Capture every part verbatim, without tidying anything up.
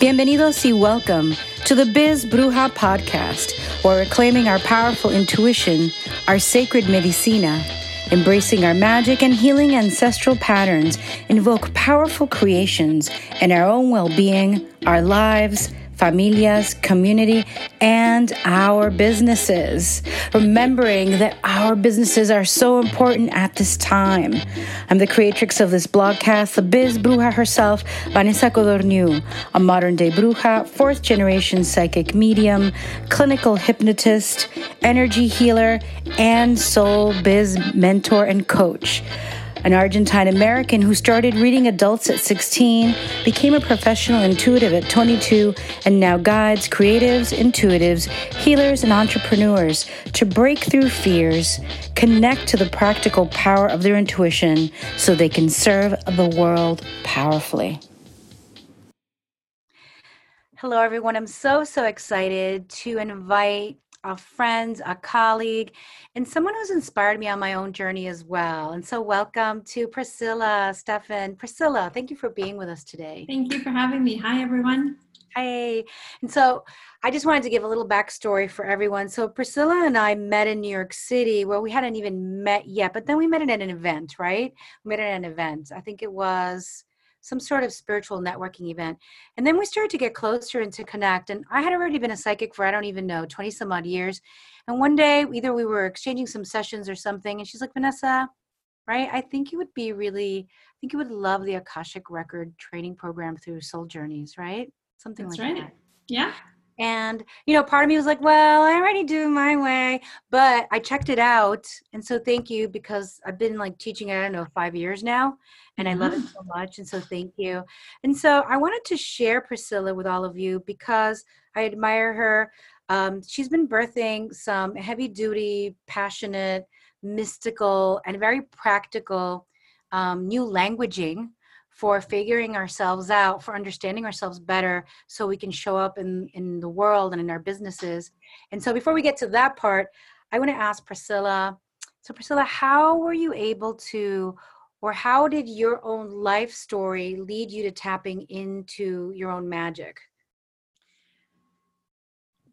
Bienvenidos y welcome to the Biz Bruja podcast, where we're claiming our powerful intuition, our sacred medicina, embracing our magic and healing ancestral patterns, invoke powerful creations in our own well-being, our lives, familias, community, and our businesses, remembering that our businesses are so important at this time. I'm the creatrix of this blogcast, the Biz Bruja herself, Vanessa Codorniu, a modern-day bruja, fourth-generation psychic medium, clinical hypnotist, energy healer, and soul biz mentor and coach. An Argentine-American who started reading adults at sixteen, became a professional intuitive at twenty-two, and now guides creatives, intuitives, healers, and entrepreneurs to break through fears, connect to the practical power of their intuition so they can serve the world powerfully. Hello, everyone. I'm so, so excited to invite a friend, a colleague, and someone who's inspired me on my own journey as well. And so welcome to Priscilla Stephan. Priscilla, thank you for being with us today. Thank you for having me. Hi, everyone. Hi. And so I just wanted to give a little backstory for everyone. So Priscilla and I met in New York City, where we hadn't even met yet, but then we met at an event, right? We met at an event. I think it was some sort of spiritual networking event. And then we started to get closer and to connect. And I had already been a psychic for, I don't even know, twenty some odd years. And one day, either we were exchanging some sessions or something. And she's like, Vanessa, right? I think you would be really, I think you would love the Akashic Record training program through Soul Journeys, right? Something That's like right. that. Yeah. And, you know, part of me was like, well, I already do my way, but I checked it out. And so thank you, because I've been like teaching, I don't know, five years now, and mm-hmm. I love it so much. And so thank you. And so I wanted to share Priscilla with all of you because I admire her. Um, she's been birthing some heavy duty, passionate, mystical, and very practical um, new languaging for figuring ourselves out, for understanding ourselves better so we can show up in, in the world and in our businesses. And so before we get to that part, I want to ask Priscilla. So Priscilla, how were you able to, or how did your own life story lead you to tapping into your own magic?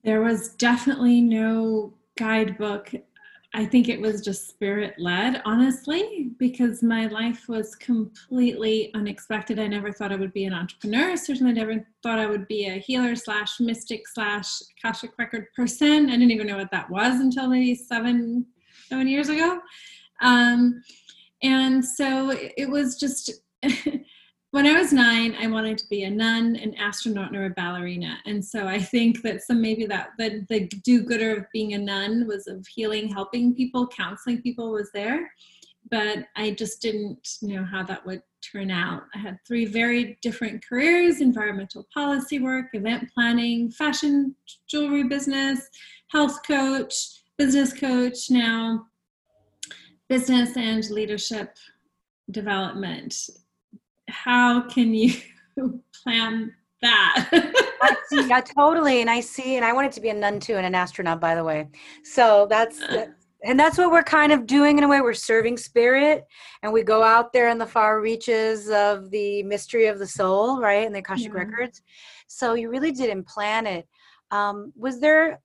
There was definitely no guidebook. I think it was just spirit-led, honestly, because my life was completely unexpected. I never thought I would be an entrepreneur. Certainly never thought I would be a healer slash mystic slash Akashic record person. I didn't even know what that was until maybe seven, seven years ago. Um, and so it, it was just... When I was nine, I wanted to be a nun, an astronaut, or a ballerina. And so I think that some maybe that the, the do-gooder of being a nun was of healing, helping people, counseling people was there. But I just didn't know how that would turn out. I had three very different careers: environmental policy work, event planning, fashion, jewelry business, health coach, business coach now, business and leadership development. How can you plan that? I see, yeah, totally. And I see, and I wanted to be a nun too and an astronaut, by the way. So that's, uh, and that's what we're kind of doing in a way. We're serving spirit, and we go out there in the far reaches of the mystery of the soul, right? And the Akashic yeah. Records. So you really didn't plan it. Um, was there,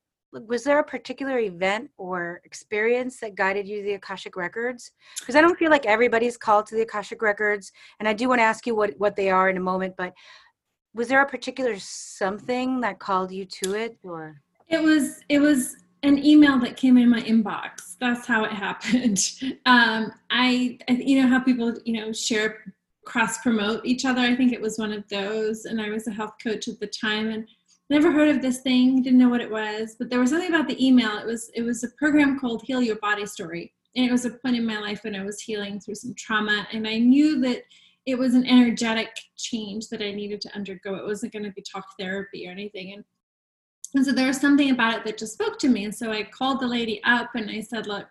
was there a particular event or experience that guided you to the Akashic Records? Because I don't feel like everybody's called to the Akashic Records, and I do want to ask you what, what they are in a moment, but was there a particular something that called you to it? Or It was it was an email that came in my inbox. That's how it happened. Um, I, I you know how people, you know, share, cross-promote each other. I think it was one of those, and I was a health coach at the time, and never heard of this thing, didn't know what it was, but there was something about the email. It was it was a program called Heal Your Body Story, and it was a point in my life when I was healing through some trauma, and I knew that it was an energetic change that I needed to undergo. It wasn't going to be talk therapy or anything, and, and so there was something about it that just spoke to me, and so I called the lady up, and I said, look,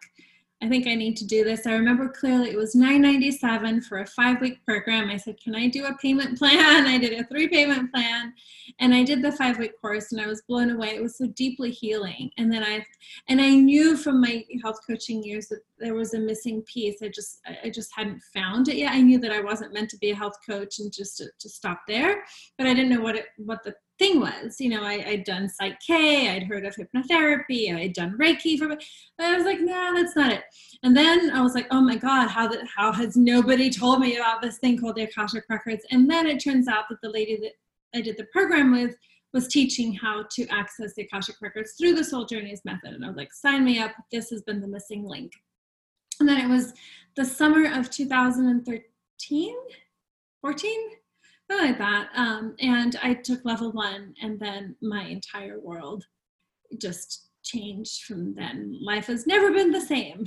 I think I need to do this. I remember clearly it was nine ninety-seven for a five week program. I said, can I do a payment plan? I did a three payment plan. And I did the five week course and I was blown away. It was so deeply healing. And then I, and I knew from my health coaching years that there was a missing piece. I just, I just hadn't found it yet. I knew that I wasn't meant to be a health coach and just to, to stop there, but I didn't know what it, what the thing was. You know, I, I'd done Psych K, I'd heard of hypnotherapy, I'd done Reiki for, but I was like, nah, that's not it. And then I was like, oh my God, how the, how has nobody told me about this thing called the Akashic Records? And then it turns out that the lady that I did the program with was teaching how to access the Akashic Records through the Soul Journeys method. And I was like, sign me up. This has been the missing link. And then it was the summer of two thousand thirteen, fourteen, something like that. Um, and I took level one, and then my entire world just changed from then. Life has never been the same.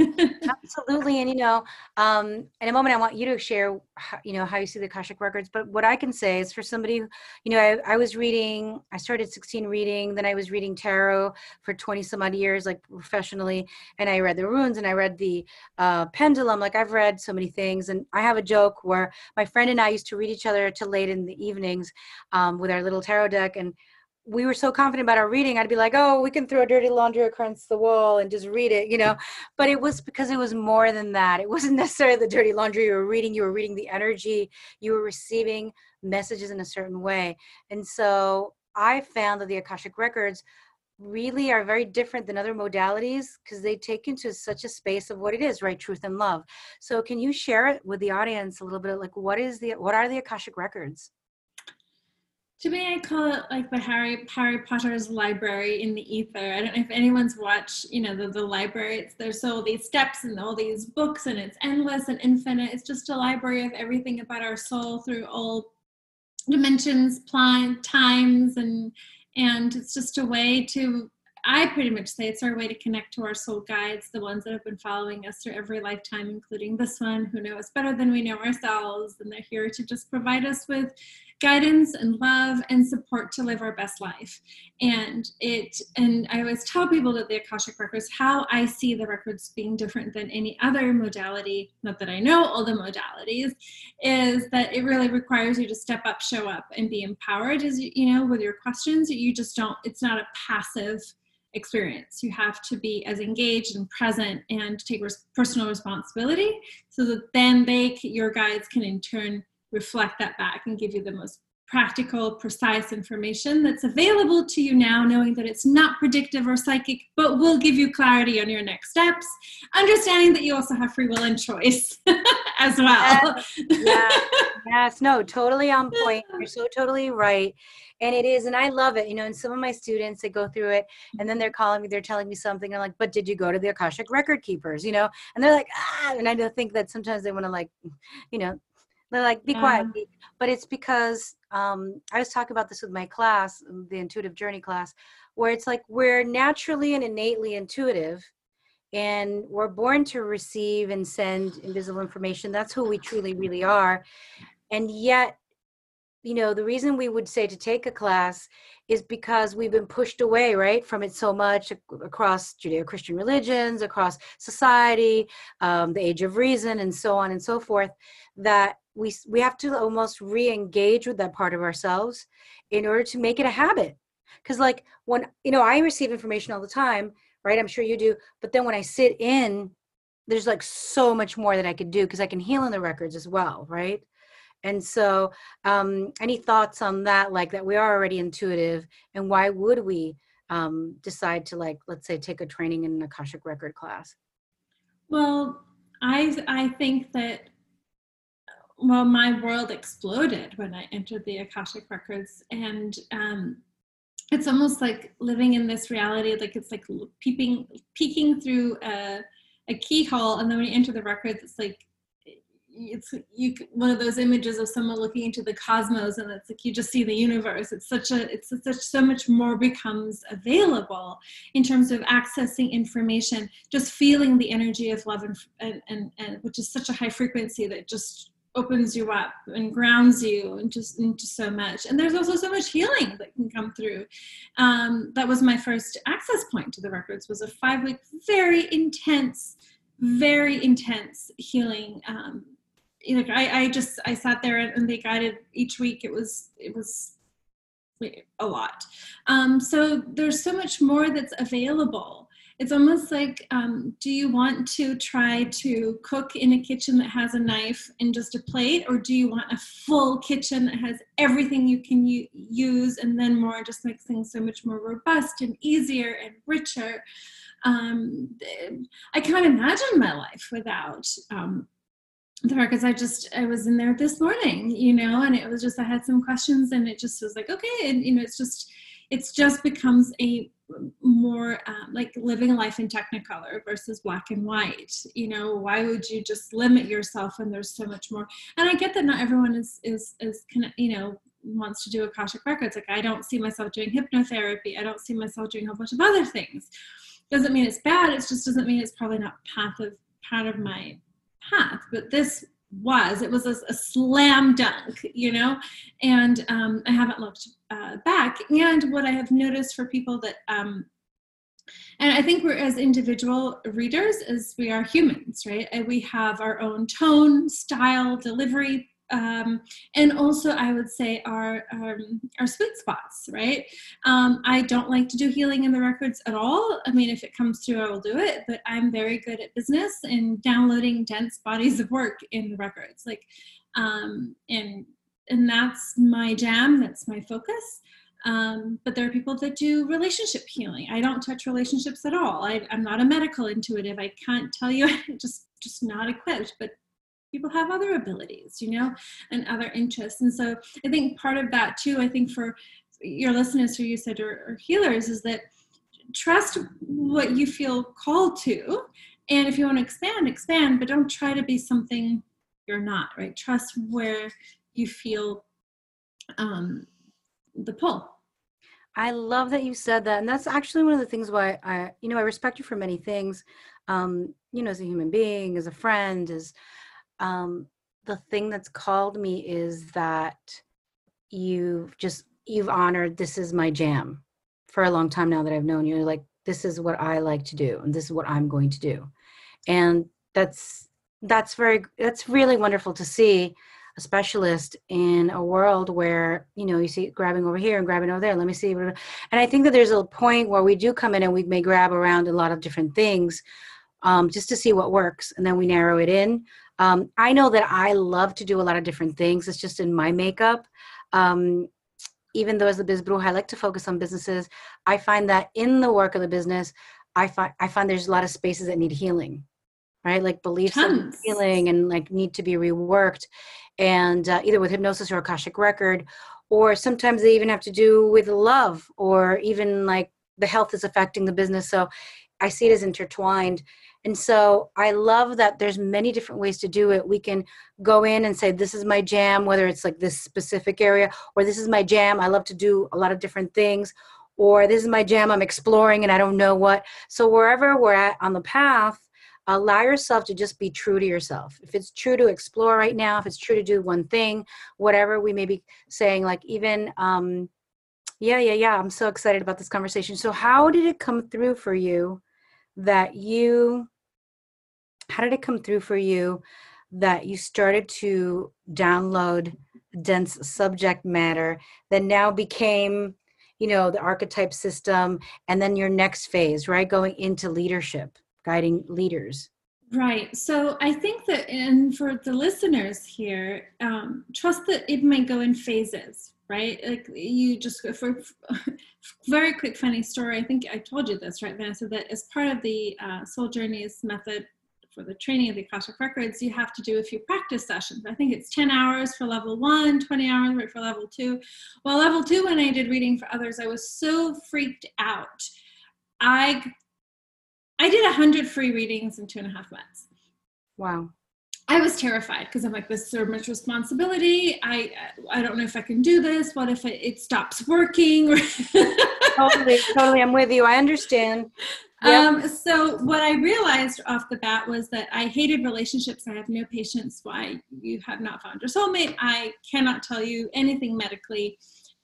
Absolutely. And, you know, um, in a moment, I want you to share, how, you know, how you see the Akashic Records. But what I can say is for somebody, who, you know, I, I was reading, I started sixteen reading, then I was reading tarot for twenty some odd years, like professionally. And I read the runes and I read the uh, pendulum. Like I've read so many things. And I have a joke where my friend and I used to read each other till late in the evenings um, with our little tarot deck. And we were so confident about our reading. I'd be like, oh, we can throw dirty laundry across the wall and just read it, you know, but it was because it was more than that. It wasn't necessarily the dirty laundry you were reading. You were reading the energy. You were receiving messages in a certain way. And so I found that the Akashic Records really are very different than other modalities because they take into such a space of what it is, right? Truth and love. So can you share it with the audience a little bit? Like what is the, what are the Akashic Records? To me, I call it like the Harry, Harry Potter's library in the ether. I don't know if anyone's watched, you know, the, the library. It's, there's all these steps and all these books and it's endless and infinite. It's just a library of everything about our soul through all dimensions, plan, times, and and it's just a way to, I pretty much say it's our way to connect to our soul guides, the ones that have been following us through every lifetime, including this one, who know us better than we know ourselves. And they're here to just provide us with guidance and love and support to live our best life. And it, and I always tell people that the Akashic Records, how I see the records being different than any other modality, not that I know all the modalities, is that it really requires you to step up, show up, and be empowered as you, you know, with your questions. You just don't, it's not a passive experience. You have to be as engaged and present and take res- personal responsibility so that then they, your guides can in turn reflect that back and give you the most practical, precise information that's available to you now, knowing that it's not predictive or psychic, but will give you clarity on your next steps, understanding that you also have free will and choice as well. Yes. Yeah. Yes, no, totally on point. You're so totally right. And it is, and I love it. You know, and some of my students, they go through it and then they're calling me, they're telling me something. I'm like, but did you go to the Akashic Record Keepers? You know, and they're like, ah, and I don't think that sometimes they want to like, you know, they're like, be quiet. Um, but it's because um, I was talking about this with my class, the intuitive journey class, where it's like we're naturally and innately intuitive and we're born to receive and send invisible information. That's who we truly, really are. And yet, you know, the reason we would say to take a class is because we've been pushed away, right, from it so much across Judeo-Christian religions, across society, um, the age of reason, and so on and so forth, that we we have to almost re-engage with that part of ourselves in order to make it a habit. Because like when, you know, I receive information all the time, right? I'm sure you do. But then when I sit in, there's like so much more that I could do because I can heal in the records as well, right? And so um, any thoughts on that, like that we are already intuitive and why would we um, decide to like, let's say, take a training in an Akashic Record class? Well, I I think that, well, my world exploded when I entered the Akashic Records. And um, it's almost like living in this reality, like it's like peeping, peeking through a, a keyhole. And then when you enter the records, it's like, it's you one of those images of someone looking into the cosmos, and it's like you just see the universe. It's such a it's such so much more becomes available in terms of accessing information, just feeling the energy of love and and and, and which is such a high frequency that just opens you up and grounds you and just into so much. And there's also so much healing that can come through. Um, that was my first access point to the records, was a five week, very intense, very intense healing. Um, You know, I, I just, I sat there and they guided each week. It was, it was a lot. Um, so there's so much more that's available. It's almost like, um, do you want to try to cook in a kitchen that has a knife and just a plate, or do you want a full kitchen that has everything you can u- use and then more, just makes things so much more robust and easier and richer? Um, I can't imagine my life without um, the records. I just, I was in there this morning, you know, and it was just, I had some questions and it just was like, okay. And, you know, it's just, it's just becomes a more um, like living a life in Technicolor versus black and white. You know, why would you just limit yourself when there's so much more? And I get that not everyone is, is, is, you know, wants to do Akashic Records. Like, I don't see myself doing hypnotherapy. I don't see myself doing a whole bunch of other things. Doesn't mean it's bad. It just doesn't mean it's probably not path of part of my path, but this was, it was a, a slam dunk, you know, and um, I haven't looked uh, back. And what I have noticed for people that, um, and I think we're as individual readers as we are humans, right? And we have our own tone, style, delivery, um, and also I would say our, um, our sweet spots, right? Um, I don't like to do healing in the records at all. I mean, if it comes through, I will do it, but I'm very good at business and downloading dense bodies of work in the records. Like, um, and, and that's my jam. That's my focus. Um, but there are people that do relationship healing. I don't touch relationships at all. I, I'm not a medical intuitive. I can't tell you, just, just not equipped, but people have other abilities, you know, and other interests. And so I think part of that too, I think for your listeners who you said are, are healers, is that trust what you feel called to. And if you want to expand, expand, but don't try to be something you're not, right? Trust where you feel um, the pull. I love that you said that. And that's actually one of the things why I, you know, I respect you for many things, um, you know, as a human being, as a friend, as Um, the thing that's called me is that you've just, you've honored, this is my jam for a long time now that I've known you. You're like, this is what I like to do. And this is what I'm going to do. And that's, that's very, that's really wonderful to see a specialist in a world where, you know, you see grabbing over here and grabbing over there. Let me see. And I think that there's a point where we do come in and we may grab around a lot of different things um, just to see what works. And then we narrow it in. Um, I know that I love to do a lot of different things. It's just in my makeup. Um, even though as the biz bruja, I like to focus on businesses. I find that in the work of the business, I find, I find there's a lot of spaces that need healing, right? Like beliefs and healing and like need to be reworked. And uh, either with hypnosis or Akashic record, or sometimes they even have to do with love or even like the health is affecting the business. So I see it as intertwined. And so I love that there's many different ways to do it. We can go in and say, this is my jam, whether it's like this specific area, or this is my jam. I love to do a lot of different things, or this is my jam. I'm exploring and I don't know what. So wherever we're at on the path, allow yourself to just be true to yourself. If it's true to explore right now, if it's true to do one thing, whatever we may be saying, like even, um, yeah, yeah, yeah. I'm so excited about this conversation. So how did it come through for you? that you, how did it come through for you that you started to download dense subject matter that now became, you know, the archetype system, and then your next phase, right? Going into leadership, guiding leaders. Right. So I think that, and for the listeners here, um, trust that it might go in phases, right? Like you just go for very quick, funny story. I think I told you this, right, Vanessa, that as part of the uh, Soul Journeys method for the training of the Akashic Records, you have to do a few practice sessions. I think it's ten hours for level one, twenty hours right for level two. Well, level two, when I did reading for others, I was so freaked out. I I did one hundred free readings in two and a half months. Wow. I was terrified because I'm like, this is so much responsibility. I I don't know if I can do this. What if it, it stops working? totally, totally. I'm with you. I understand. Yep. Um, so what I realized off the bat was that I hated relationships. I have no patience why you have not found your soulmate. I cannot tell you anything medically,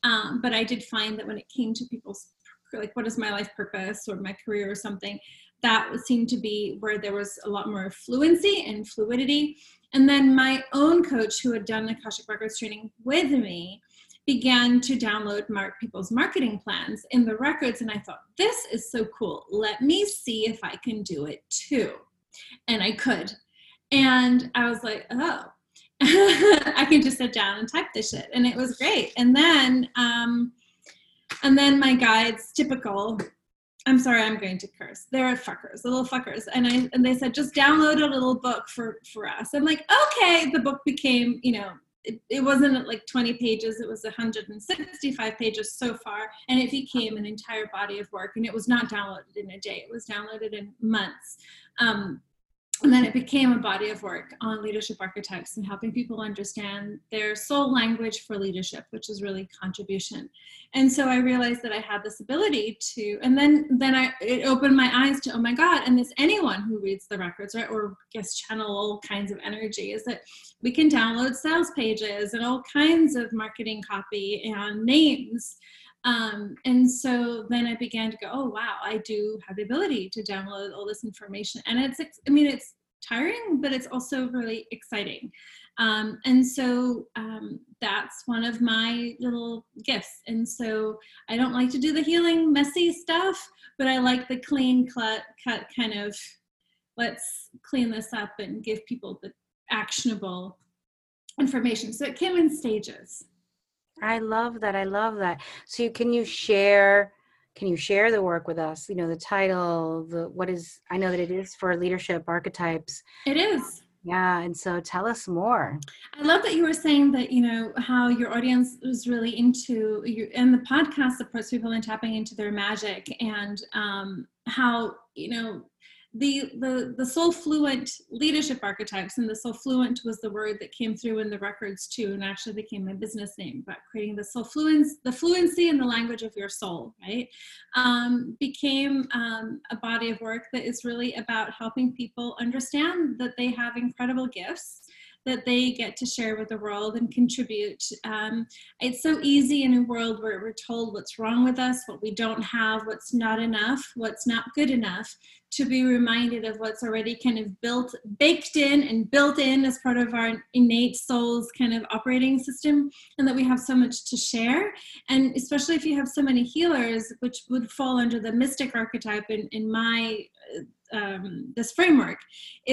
um, but I did find that when it came to people's, like, what is my life purpose or my career or something, that seemed to be where there was a lot more fluency and fluidity. And then my own coach, who had done Akashic Records training with me, began to download Mark people's marketing plans in the records. And I thought, this is so cool. Let me see if I can do it too. And I could. And I was like, oh, I can just sit down and type this shit. And it was great. And then, um, and then my guides, typical, I'm sorry, I'm going to curse. They're fuckers, little fuckers. And I, and they said, just download a little book for, for us. I'm like, okay. The book became, you know, it, it wasn't like twenty pages. It was one hundred sixty-five pages so far. And it became an entire body of work. And it was not downloaded in a day. It was downloaded in months. Um, And then it became a body of work on leadership archetypes and helping people understand their soul language for leadership, which is really contribution. And so I realized that I had this ability to, and then, then I, it opened my eyes to, oh my God, and this anyone who reads the records, right, or I guess channel all kinds of energy, is that we can download sales pages and all kinds of marketing copy and names. Um, and so then I began to go, oh, wow, I do have the ability to download all this information. And it's, I mean, it's tiring, but it's also really exciting. Um, and so um, that's one of my little gifts. And so I don't like to do the healing, messy stuff, but I like the clean cut, cut kind of, let's clean this up and give people the actionable information. So it came in stages. I love that. I love that. So you, can you share, can you share the work with us? You know, the title, the, what is, I know that it is for leadership archetypes. It is. Yeah. And so tell us more. I love that you were saying that, you know, how your audience was really into you, and the podcast supports people in tapping into their magic, and um, how, you know, The, the the soul fluent leadership archetypes, and the soul fluent was the word that came through in the records too, and actually became my business name, but creating the soul fluence, the fluency in the language of your soul, right, um, became um, a body of work that is really about helping people understand that they have incredible gifts that they get to share with the world and contribute. Um, it's so easy in a world where we're told what's wrong with us, what we don't have, what's not enough, what's not good enough, to be reminded of what's already kind of built, baked in and built in as part of our innate soul's kind of operating system, and that we have so much to share. And especially if you have so many healers, which would fall under the mystic archetype in, in my Um, this framework,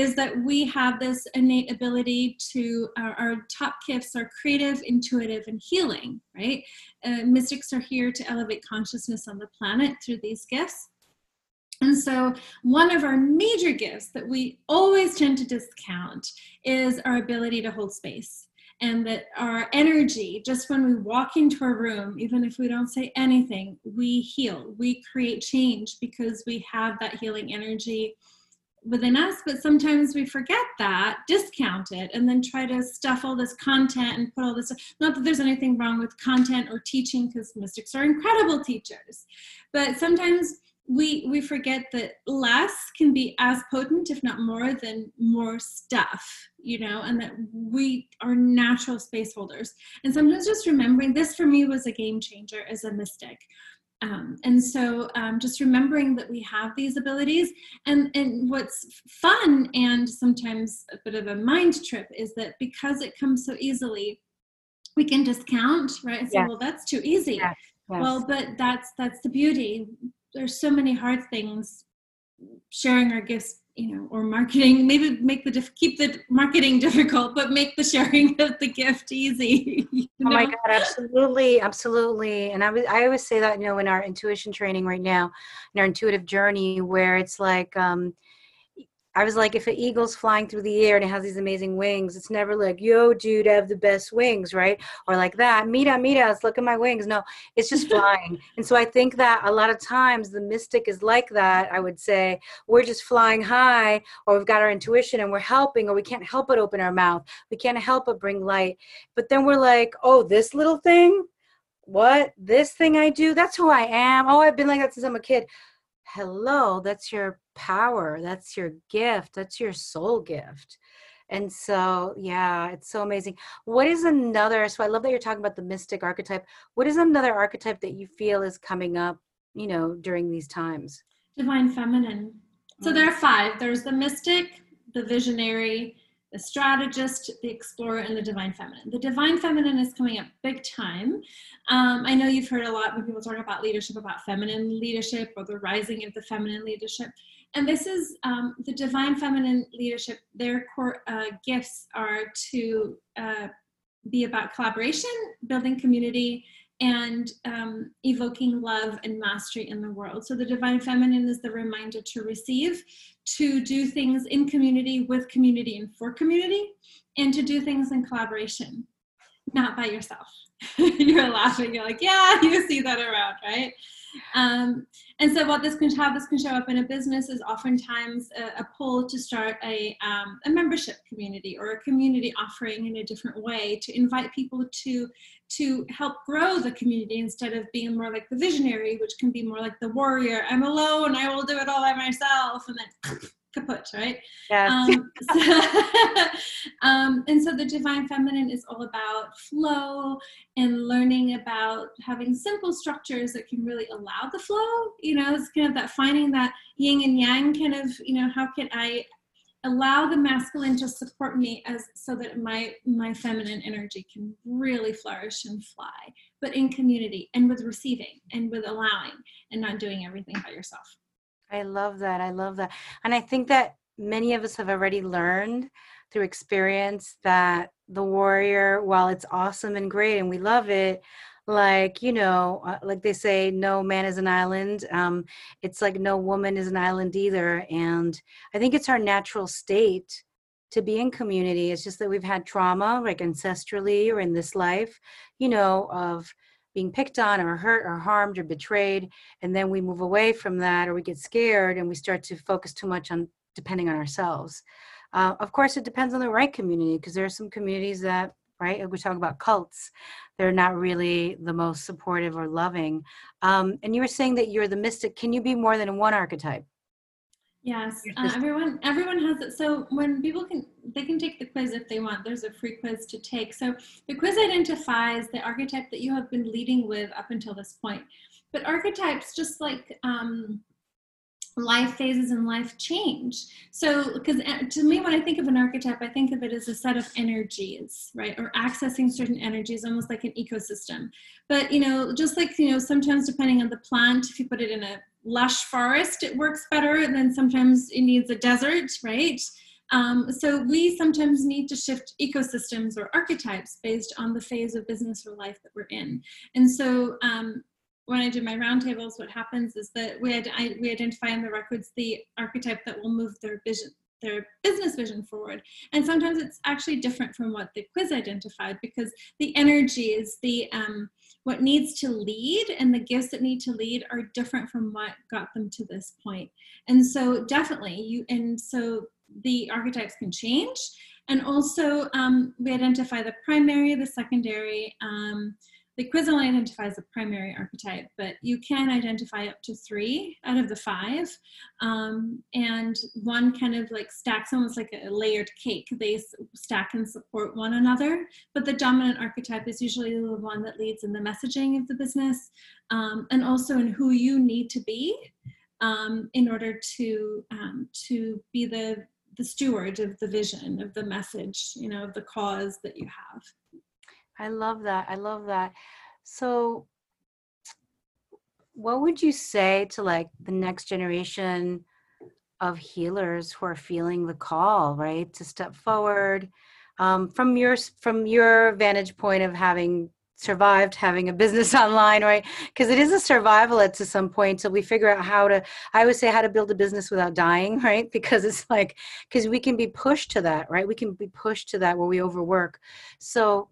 is that we have this innate ability to, uh, our top gifts are creative, intuitive, and healing, right? Uh, mystics are here to elevate consciousness on the planet through these gifts. And so one of our major gifts that we always tend to discount is our ability to hold space. And that our energy, just when we walk into a room, even if we don't say anything, we heal, we create change, because we have that healing energy within us. But sometimes we forget that, discount it, and then try to stuff all this content and put all this, not that there's anything wrong with content or teaching, because mystics are incredible teachers, but sometimes we we forget that less can be as potent, if not more, than more stuff, you know, and that we are natural space holders. And sometimes just remembering this, for me, was a game changer as a mystic. Um, and so um, just remembering that we have these abilities, and, and what's fun and sometimes a bit of a mind trip is that because it comes so easily, we can discount, right? And say, yes. Well, that's too easy. Yes. Yes. Well, but that's, that's the beauty. There's so many hard things, sharing our gifts, you know, or marketing, maybe make the, diff- keep the marketing difficult, but make the sharing of the gift easy. You know? Oh my God. Absolutely. Absolutely. And I, w- I always say that, you know, in our intuition training right now, in our intuitive journey, where it's like, um, I was like, if an eagle's flying through the air and it has these amazing wings, it's never like, yo, dude, I have the best wings, right? Or like that, mira, mira, let's look at my wings. No, it's just flying. And so I think that a lot of times the mystic is like that, I would say. We're just flying high, or we've got our intuition and we're helping, or we can't help but open our mouth. We can't help but bring light. But then we're like, oh, this little thing? What? This thing I do? That's who I am. Oh, I've been like that since I'm a kid. Hello, that's your power, that's your gift, that's your soul gift. And so, yeah, it's so amazing. What is another, so I love that you're talking about the mystic archetype. What is another archetype that you feel is coming up, you know, during these times? Divine feminine. So there are five. There's the mystic, the visionary, the strategist, the explorer, and the divine feminine. The divine feminine is coming up big time. Um, I know you've heard a lot when people talk about leadership, about feminine leadership or the rising of the feminine leadership. And this is um, the divine feminine leadership. Their core uh, gifts are to uh, be about collaboration, building community, and um, evoking love and mastery in the world. So the divine feminine is the reminder to receive, to do things in community, with community, and for community, and to do things in collaboration, not by yourself. You're laughing, you're like, yeah, you see that around, right? Um, and so what this can have, this can show up in a business is oftentimes a, a pull to start a, um, a membership community or a community offering in a different way to invite people to, to help grow the community instead of being more like the visionary, which can be more like the warrior. I'm alone, I will do it all by myself. And then kaput, right? Yes. Um, so, um, and so the divine feminine is all about flow and learning about having simple structures that can really allow the flow. You know, it's kind of that finding that yin and yang kind of, you know, how can I allow the masculine to support me as so that my, my feminine energy can really flourish and fly, but in community and with receiving and with allowing and not doing everything by yourself. I love that. I love that. And I think that many of us have already learned through experience that the warrior, while it's awesome and great and we love it, like, you know, like they say, no man is an island. Um, it's like no woman is an island either. And I think it's our natural state to be in community. It's just that we've had trauma, like ancestrally or in this life, you know, of being picked on or hurt or harmed or betrayed. And then we move away from that, or we get scared and we start to focus too much on depending on ourselves. Uh, of course, it depends on the right community, because there are some communities that, right, we talk about cults, they're not really the most supportive or loving. Um, and you were saying that you're the mystic. Can you be more than one archetype? Yes, uh, everyone everyone has it. So when people can, they can take the quiz if they want. There's a free quiz to take. So the quiz identifies the archetype that you have been leading with up until this point. But archetypes, just like um, life phases and life change. So because to me, when I think of an archetype, I think of it as a set of energies, right? Or accessing certain energies, almost like an ecosystem. But, you know, just like, you know, sometimes depending on the plant, if you put it in a lush forest, it works better, and then sometimes it needs a desert, right? Um, so we sometimes need to shift ecosystems or archetypes based on the phase of business or life that we're in. And so um, when I do my roundtables, what happens is that we, ad- I, we identify in the records the archetype that will move their vision, their business vision forward. And sometimes it's actually different from what the quiz identified, because the energy is the, um, what needs to lead, and the gifts that need to lead are different from what got them to this point. And so definitely you, and so the archetypes can change. And also um, we identify the primary, the secondary, um, the quiz only identifies the primary archetype, but you can identify up to three out of the five. Um, and one kind of like stacks, almost like a layered cake. They stack and support one another, but the dominant archetype is usually the one that leads in the messaging of the business, um, and also in who you need to be um, in order to, um, to be the, the steward of the vision, of the message, you know, of the cause that you have. I love that. I love that. So what would you say to like the next generation of healers who are feeling the call, right, to step forward, um, from your, from your vantage point of having survived having a business online, right? Because it is a survival at to some point. So we figure out how to, I always say how to build a business without dying, right? Because it's like, because we can be pushed to that, right? We can be pushed to that where we overwork. So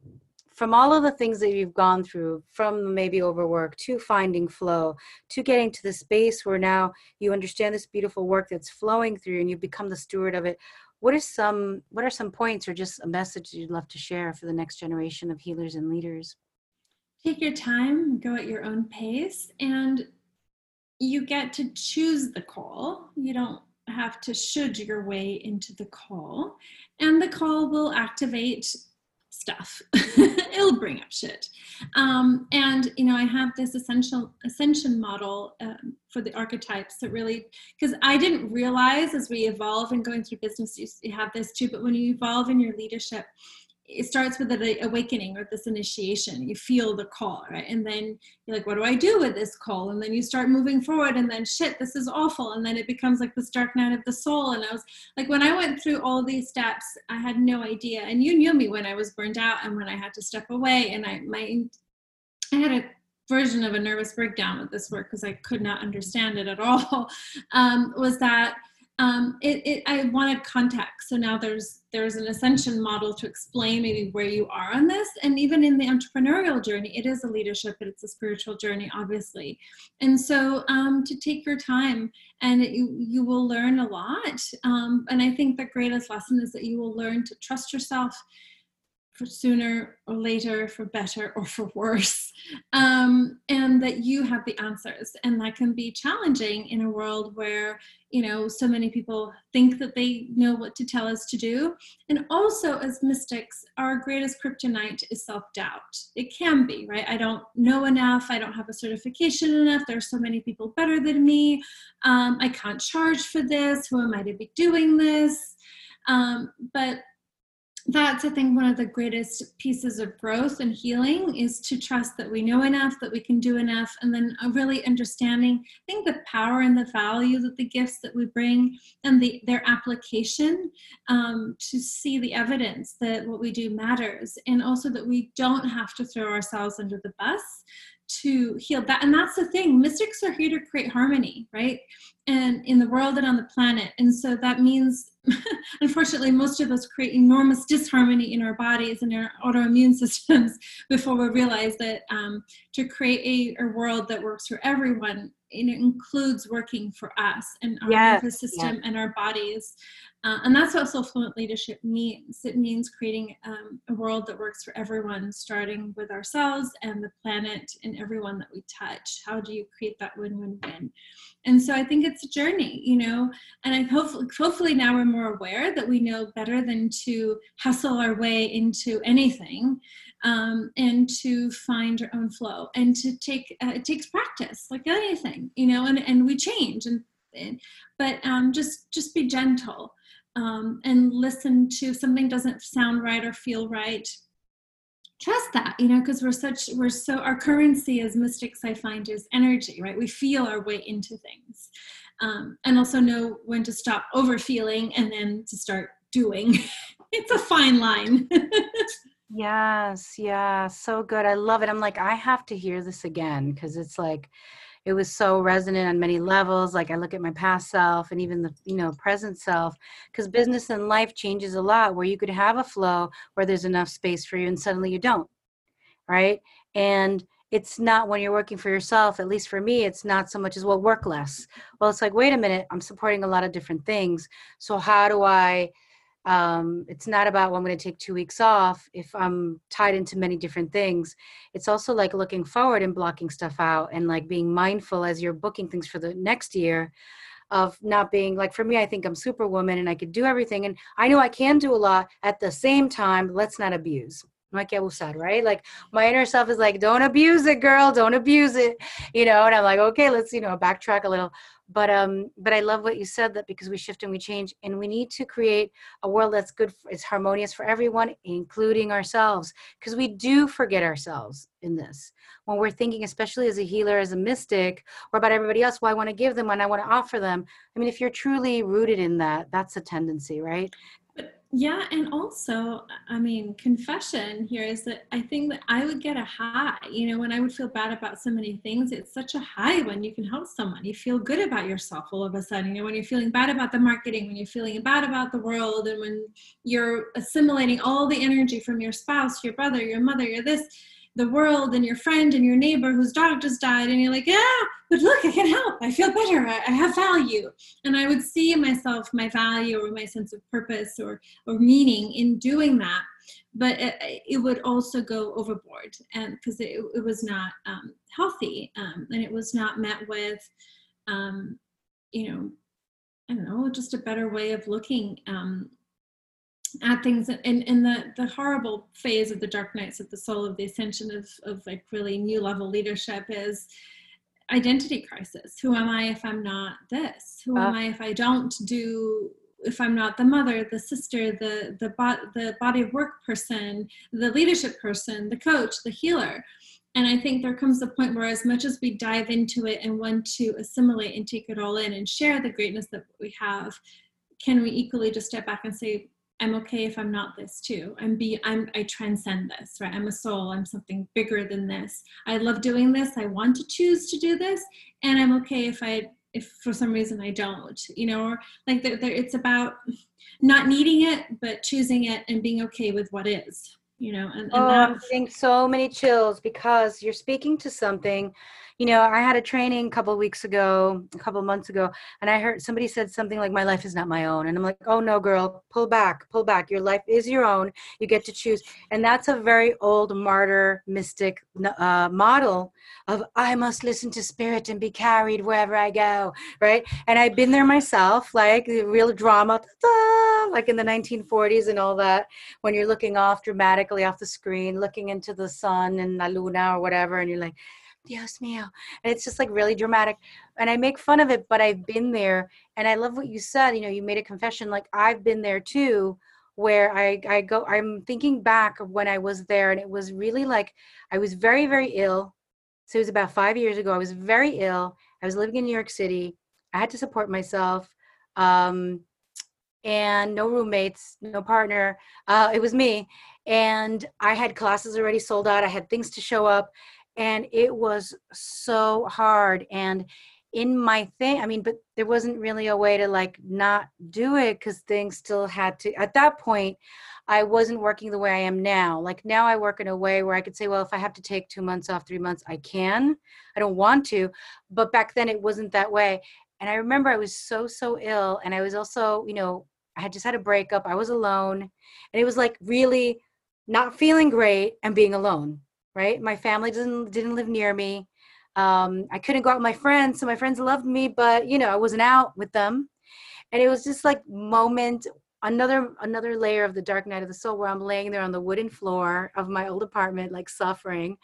from all of the things that you've gone through, from maybe overwork to finding flow, to getting to the space where now you understand this beautiful work that's flowing through and you become the steward of it. What are some, what are some points or just a message you'd love to share for the next generation of healers and leaders? Take your time, go at your own pace, and you get to choose the call. You don't have to should your way into the call, and the call will activate stuff. It'll bring up shit. Um, and, you know, I have this essential ascension model um, for the archetypes that really, because I didn't realize as we evolve and going through business, you have this too, but when you evolve in your leadership, it starts with the awakening or this initiation. You feel the call, right? And then you're like, what do I do with this call? And then you start moving forward and then shit, this is awful. And then it becomes like this dark night of the soul. And I was like, when I went through all these steps, I had no idea. And you knew me when I was burned out and when I had to step away. And I, my, I had a version of a nervous breakdown with this work because I could not understand it at all. Um, was that Um, it, it, I wanted context. So now there's, there's an ascension model to explain maybe where you are on this. And even in the entrepreneurial journey, it is a leadership, but it's a spiritual journey, obviously. And so, um, to take your time and it, you, you will learn a lot. Um, and I think the greatest lesson is that you will learn to trust yourself for sooner or later, for better or for worse, um, and that you have the answers. And that can be challenging in a world where, you know, so many people think that they know what to tell us to do. And also as mystics, our greatest kryptonite is self-doubt. It can be, right? I don't know enough. I don't have a certification enough. There's so many people better than me. Um, I can't charge for this. Who am I to be doing this? Um, but that's, I think, one of the greatest pieces of growth and healing is to trust that we know enough, that we can do enough, and then really understanding, I think, the power and the value that the gifts that we bring and the, their application, um, to see the evidence that what we do matters, and also that we don't have to throw ourselves under the bus to heal that. And that's the thing. Mystics are here to create harmony, right? And in the world and on the planet. And so that means, unfortunately, most of us create enormous disharmony in our bodies and our autoimmune systems before we realize that um, to create a, a world that works for everyone, it includes working for us and our yes, nervous system yes. and our bodies. Uh, and that's what Soul Fluent Leadership means. It means creating um, a world that works for everyone, starting with ourselves and the planet and everyone that we touch. How do you create that win-win-win? And so I think it's a journey, you know, and I hopefully, hopefully now we're more aware that we know better than to hustle our way into anything, um, and to find our own flow and to take, uh, it takes practice like anything, you know, and, and we change and, and but um, just, just be gentle, um, and listen to if something doesn't sound right or feel right. Trust that, you know, because we're such, we're so, our currency as mystics, I find, is energy, right? We feel our way into things, um, and also know when to stop over feeling and then to start doing. It's a fine line. Yes. Yeah. So good. I love it. I'm like, I have to hear this again, because it's like, it was so resonant on many levels. Like I look at my past self and even the, you know, present self, because business and life changes a lot, where you could have a flow where there's enough space for you and suddenly you don't. Right. And it's not when you're working for yourself, at least for me, it's not so much as, well, work less. Well, it's like, wait a minute, I'm supporting a lot of different things. So how do I, um, it's not about, well, I'm going to take two weeks off if I'm tied into many different things. It's also like looking forward and blocking stuff out and like being mindful as you're booking things for the next year of not being like, for me, I think I'm superwoman and I could do everything. And I know I can do a lot at the same time. Let's not abuse. Like I said, right? Like my inner self is like, don't abuse it, girl. Don't abuse it. You know? And I'm like, okay, let's, you know, backtrack a little. But, um, but I love what you said, that because we shift and we change, and we need to create a world that's good. For, it's harmonious for everyone, including ourselves. Cause we do forget ourselves in this when we're thinking, especially as a healer, as a mystic, or about everybody else. Well, I want to give them and I want to offer them. I mean, if you're truly rooted in that, that's a tendency, right? Yeah. And also, I mean, confession here is that I think that I would get a high, you know, when I would feel bad about so many things. It's such a high when you can help someone. You feel good about yourself all of a sudden, you know, when you're feeling bad about the marketing, when you're feeling bad about the world, and when you're assimilating all the energy from your spouse, your brother, your mother, your this, the world, and your friend and your neighbor whose dog just died. And you're like, yeah, but look, I can help. I feel better. I, I have value. And I would see myself, my value or my sense of purpose or, or meaning in doing that. But it, it would also go overboard, and because it, it was not um, healthy, um, and it was not met with, um, you know, I don't know, just a better way of looking, um, add things in, in the, the horrible phase of the dark nights of the soul, of the ascension of, of like really new level leadership, is identity crisis. Who am I if I'm not this? Who am I if I don't do, if I'm not the mother, the sister, the, the, bo- the body of work person, the leadership person, the coach, the healer? And I think there comes a point where, as much as we dive into it and want to assimilate and take it all in and share the greatness that we have, can we equally just step back and say, I'm okay if I'm not this too. I'm be, I'm, I transcend this, right? I'm a soul. I'm something bigger than this. I love doing this. I want to choose to do this. And I'm okay if I, if for some reason I don't, you know, or like there, there, it's about not needing it, but choosing it and being okay with what is, you know. And, and oh, that- I'm getting so many chills because you're speaking to something. You know, I had a training a couple of weeks ago, a couple of months ago, and I heard somebody said something like, my life is not my own. And I'm like, oh no, girl, pull back, pull back. Your life is your own. You get to choose. And that's a very old martyr mystic uh, model of, I must listen to spirit and be carried wherever I go, right? And I've been there myself, like real drama, like in the nineteen forties and all that, when you're looking off dramatically off the screen, looking into the sun and la luna or whatever, and you're like, Dios mío. And it's just like really dramatic. And I make fun of it, but I've been there. And I love what you said. You know, you made a confession. Like, I've been there too, where I, I go, I'm thinking back of when I was there. And it was really like, I was very, very ill. So it was about five years ago. I was very ill. I was living in New York City. I had to support myself. Um, and no roommates, no partner. Uh, it was me. And I had classes already sold out. I had things to show up. And it was so hard. And in my thing, I mean, but there wasn't really a way to like not do it, because things still had to, at that point, I wasn't working the way I am now. Like now I work in a way where I could say, well, if I have to take two months off, three months, I can. I don't want to. But back then it wasn't that way. And I remember I was so, so ill. And I was also, you know, I had just had a breakup. I was alone. And it was like really not feeling great and being alone. Right? My family didn't didn't live near me. Um, I couldn't go out with my friends. So my friends loved me, but you know, I wasn't out with them. And it was just like moment, another, another layer of the dark night of the soul, where I'm laying there on the wooden floor of my old apartment, like suffering,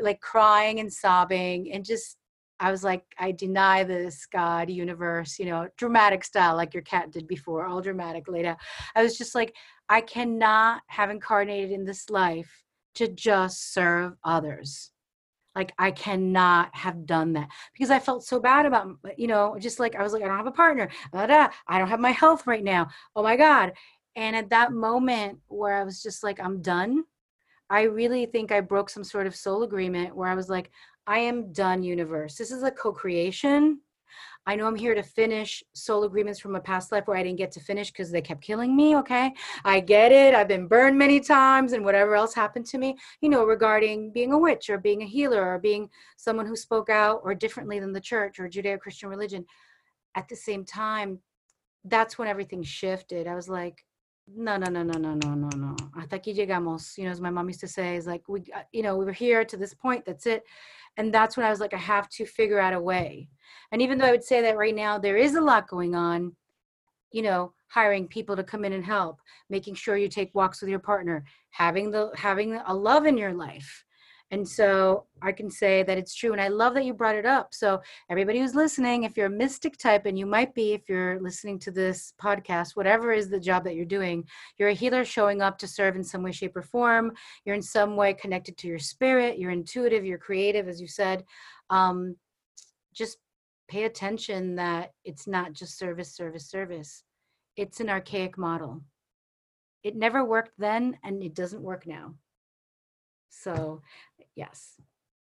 like crying and sobbing. And just, I was like, I deny this, God, universe, you know, dramatic style, like your cat did before, all dramatic later. I was just like, I cannot have incarnated in this life to just serve others. Like I cannot have done that, because I felt so bad about, you know, just like, I was like, I don't have a partner. Blah, blah, I don't have my health right now. Oh my God. And at that moment where I was just like, I'm done. I really think I broke some sort of soul agreement where I was like, I am done, universe. This is a co-creation. I know I'm here to finish soul agreements from a past life where I didn't get to finish because they kept killing me. Okay. I get it. I've been burned many times and whatever else happened to me, you know, regarding being a witch or being a healer or being someone who spoke out or differently than the church or Judeo-Christian religion. At the same time, that's when everything shifted. I was like, no, no, no, no, no, no, no, no. Hasta aquí llegamos. You know, as my mom used to say, is like, we, you know, we were here to this point. That's it. And that's when I was like, I have to figure out a way. And even though I would say that right now, there is a lot going on, you know, hiring people to come in and help, making sure you take walks with your partner, having the, having a love in your life. And so I can say that it's true. And I love that you brought it up. So everybody who's listening, if you're a mystic type, and you might be, if you're listening to this podcast, whatever is the job that you're doing, you're a healer showing up to serve in some way, shape, or form. You're in some way connected to your spirit. You're intuitive. You're creative, as you said. Um, just pay attention that it's not just service, service, service. It's an archaic model. It never worked then, and it doesn't work now. So yes.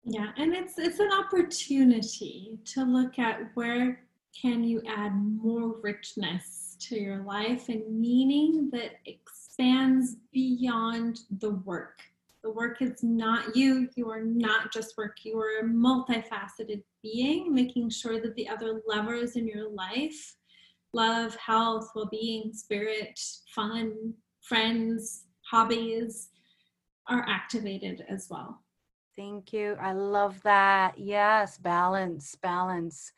Yeah. And it's, it's an opportunity to look at where can you add more richness to your life and meaning that expands beyond the work. The work is not you. You are not just work. You are a multifaceted being, making sure that the other levers in your life, love, health, well-being, spirit, fun, friends, hobbies, are activated as well. Thank you. I love that. Yes. Balance, balance.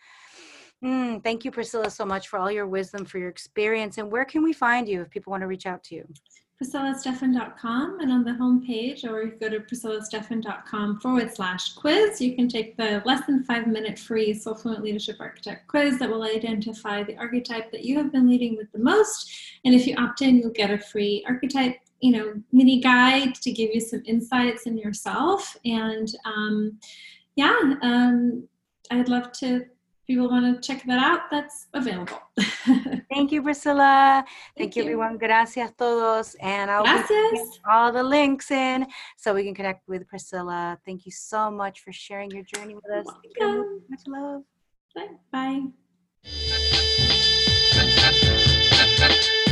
Mm, thank you, Priscilla, so much for all your wisdom, for your experience. And where can we find you if people want to reach out to you? Priscilla Stephan dot com, and on the homepage, or you go to Priscilla Stephan dot com forward slash quiz, you can take the less than five minute free Soul Fluent Leadership Archetype quiz that will identify the archetype that you have been leading with the most. And if you opt in, you'll get a free archetype, you know, mini guide to give you some insights in yourself. And um, yeah, um, I'd love to, people want to check that out, that's available. Thank you, Priscilla. Thank, Thank you, everyone. Gracias todos. And I'll put all the links in so we can connect with Priscilla. Thank you so much for sharing your journey with us. You. Much love. Bye. Bye.